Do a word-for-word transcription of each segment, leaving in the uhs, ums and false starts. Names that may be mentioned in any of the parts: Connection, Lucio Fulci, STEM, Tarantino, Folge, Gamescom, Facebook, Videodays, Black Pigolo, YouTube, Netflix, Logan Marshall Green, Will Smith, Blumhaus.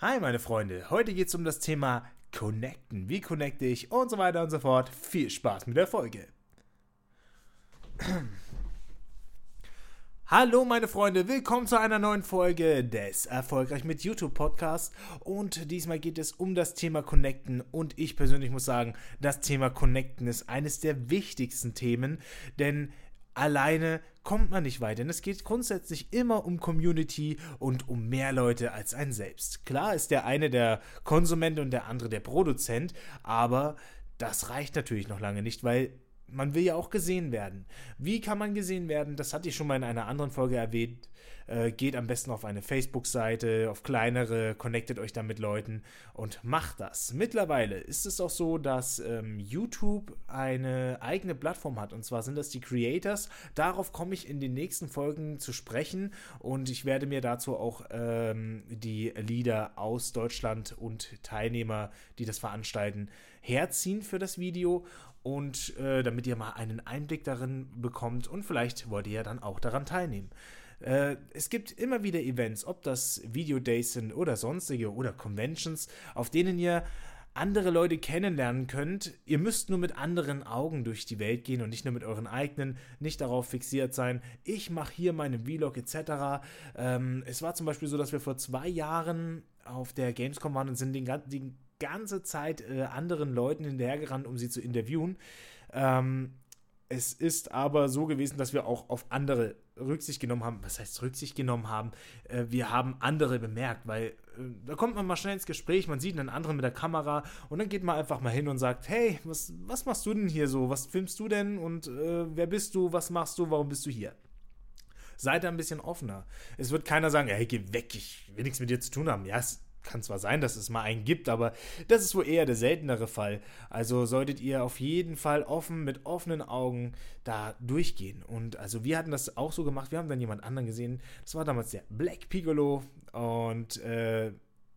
Hi meine Freunde, heute geht es um das Thema Connecten. Wie connecte ich und so weiter und so fort. Viel Spaß mit der Folge. Hallo meine Freunde, willkommen zu einer neuen Folge des Erfolgreich mit YouTube Podcast. Und diesmal geht es um das Thema Connecten und ich persönlich muss sagen, das Thema Connecten ist eines der wichtigsten Themen, denn alleine kommt man nicht weit, denn es geht grundsätzlich immer um Community und um mehr Leute als einen selbst. Klar ist der eine der Konsument und der andere der Produzent, aber das reicht natürlich noch lange nicht, weil man will ja auch gesehen werden. Wie kann man gesehen werden? Das hatte ich schon mal in einer anderen Folge erwähnt. Äh, geht am besten auf eine Facebook-Seite, auf kleinere, connectet euch da mit Leuten und macht das. Mittlerweile ist es auch so, dass ähm, YouTube eine eigene Plattform hat und zwar sind das die Creators. Darauf komme ich in den nächsten Folgen zu sprechen und ich werde mir dazu auch ähm, die Lieder aus Deutschland und Teilnehmer, die das veranstalten, herziehen für das Video. Und äh, damit ihr mal einen Einblick darin bekommt und vielleicht wollt ihr ja dann auch daran teilnehmen. Äh, es gibt immer wieder Events, ob das Videodays sind oder sonstige oder Conventions, auf denen ihr andere Leute kennenlernen könnt. Ihr müsst nur mit anderen Augen durch die Welt gehen und nicht nur mit euren eigenen, nicht darauf fixiert sein, ich mache hier meinen Vlog et cetera. Ähm, es war zum Beispiel so, dass wir vor zwei Jahren auf der Gamescom waren und sind den ganzen ganze Zeit äh, anderen Leuten hinterhergerannt, um sie zu interviewen. Ähm, es ist aber so gewesen, dass wir auch auf andere Rücksicht genommen haben. Was heißt Rücksicht genommen haben? Äh, wir haben andere bemerkt, weil äh, da kommt man mal schnell ins Gespräch, man sieht einen anderen mit der Kamera und dann geht man einfach mal hin und sagt, hey, was, was machst du denn hier so? Was filmst du denn? Und äh, wer bist du? Was machst du? Warum bist du hier? Seid da ein bisschen offener. Es wird keiner sagen, hey, geh weg, ich will nichts mit dir zu tun haben. Ja, es kann zwar sein, dass es mal einen gibt, aber das ist wohl eher der seltenere Fall. Also solltet ihr auf jeden Fall offen, mit offenen Augen da durchgehen. Und also wir hatten das auch so gemacht, wir haben dann jemand anderen gesehen, das war damals der Black Pigolo und äh,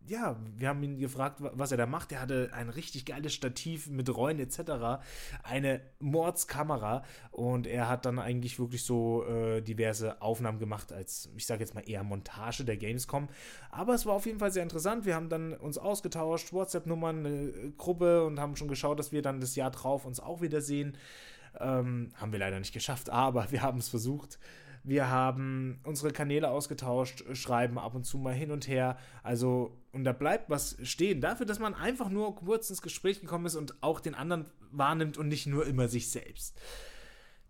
ja, wir haben ihn gefragt, was er da macht. Er hatte ein richtig geiles Stativ mit Rollen et cetera, eine Mordskamera und er hat dann eigentlich wirklich so äh, diverse Aufnahmen gemacht als, ich sage jetzt mal eher Montage der Gamescom. Aber es war auf jeden Fall sehr interessant. Wir haben dann uns ausgetauscht, WhatsApp-Nummern, eine Gruppe und haben schon geschaut, dass wir dann das Jahr drauf uns auch wiedersehen. Ähm, haben wir leider nicht geschafft, aber wir haben es versucht. Wir haben unsere Kanäle ausgetauscht, schreiben ab und zu mal hin und her. Also, und da bleibt was stehen. Dafür, dass man einfach nur kurz ins Gespräch gekommen ist und auch den anderen wahrnimmt und nicht nur immer sich selbst.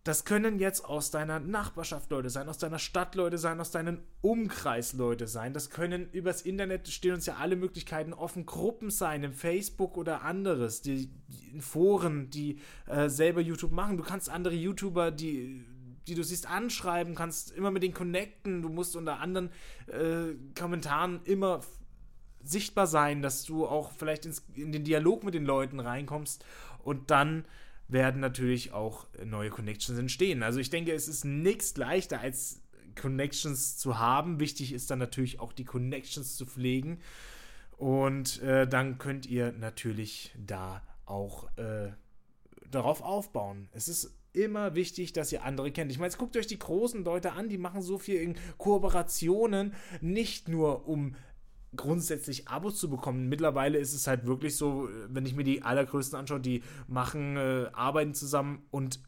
Das können jetzt aus deiner Nachbarschaft Leute sein, aus deiner Stadt Leute sein, aus deinem Umkreis Leute sein. Das können übers Internet, stehen uns ja alle Möglichkeiten offen, Gruppen sein, im Facebook oder anderes, die, die Foren, die äh, selber YouTube machen. Du kannst andere YouTuber, die... die du siehst, anschreiben, kannst immer mit denen connecten, du musst unter anderen äh, Kommentaren immer f- sichtbar sein, dass du auch vielleicht ins, in den Dialog mit den Leuten reinkommst und dann werden natürlich auch neue Connections entstehen. Also ich denke, es ist nichts leichter als Connections zu haben, wichtig ist dann natürlich auch die Connections zu pflegen und äh, dann könnt ihr natürlich da auch äh, darauf aufbauen. Es ist immer wichtig, dass ihr andere kennt. Ich meine, jetzt guckt euch die großen Leute an, die machen so viel in Kooperationen, nicht nur um grundsätzlich Abos zu bekommen. Mittlerweile ist es halt wirklich so, wenn ich mir die allergrößten anschaue, die machen, äh, arbeiten zusammen und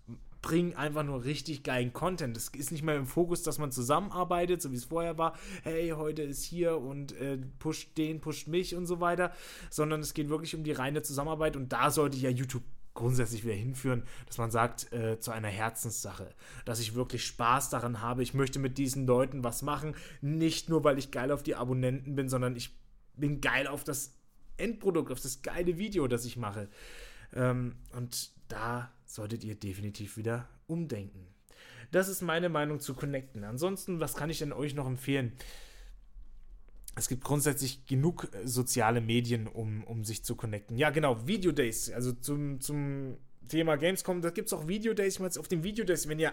bringen einfach nur richtig geilen Content. Es ist nicht mehr im Fokus, dass man zusammenarbeitet, so wie es vorher war, hey, heute ist hier und äh, pusht den, pusht mich und so weiter, sondern es geht wirklich um die reine Zusammenarbeit und da sollte ja YouTube grundsätzlich wieder hinführen, dass man sagt, äh, zu einer Herzenssache, dass ich wirklich Spaß daran habe, ich möchte mit diesen Leuten was machen, nicht nur, weil ich geil auf die Abonnenten bin, sondern ich bin geil auf das Endprodukt, auf das geile Video, das ich mache. Ähm, und da solltet ihr definitiv wieder umdenken. Das ist meine Meinung zu Connecten. Ansonsten, was kann ich denn euch noch empfehlen? Es gibt grundsätzlich genug soziale Medien, um, um sich zu connecten. Ja, genau, Videodays, also zum, zum Thema Gamescom, da gibt es auch Videodays. Ich meine, auf den Videodays, wenn ihr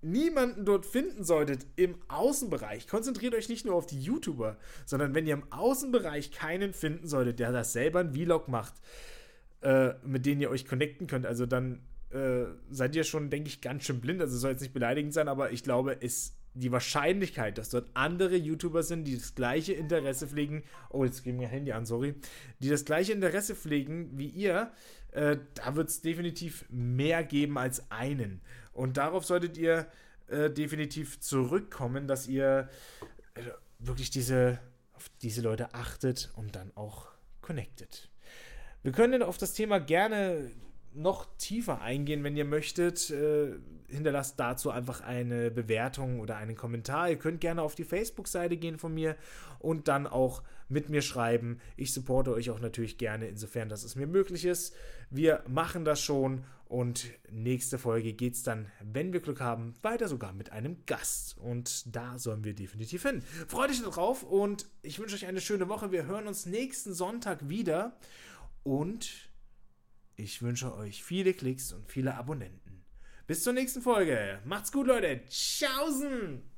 niemanden dort finden solltet im Außenbereich, konzentriert euch nicht nur auf die YouTuber, sondern wenn ihr im Außenbereich keinen finden solltet, der das selber ein Vlog macht, äh, mit denen ihr euch connecten könnt, also dann äh, seid ihr schon, denke ich, ganz schön blind. Also es soll jetzt nicht beleidigend sein, aber ich glaube, ist die Wahrscheinlichkeit, dass dort andere YouTuber sind, die das gleiche Interesse pflegen, oh, jetzt gehen wir mein Handy an, sorry, die das gleiche Interesse pflegen wie ihr, äh, da wird es definitiv mehr geben als einen. Und darauf solltet ihr äh, definitiv zurückkommen, dass ihr äh, wirklich diese, auf diese Leute achtet und dann auch connected. Wir können auf das Thema gerne noch tiefer eingehen, wenn ihr möchtet. Äh, hinterlasst dazu einfach eine Bewertung oder einen Kommentar. Ihr könnt gerne auf die Facebook-Seite gehen von mir und dann auch mit mir schreiben. Ich supporte euch auch natürlich gerne, insofern, dass es mir möglich ist. Wir machen das schon und nächste Folge geht's dann, wenn wir Glück haben, weiter sogar mit einem Gast. Und da sollen wir definitiv hin. Freut euch drauf und ich wünsche euch eine schöne Woche. Wir hören uns nächsten Sonntag wieder und ich wünsche euch viele Klicks und viele Abonnenten. Bis zur nächsten Folge. Macht's gut, Leute. Tschaußen.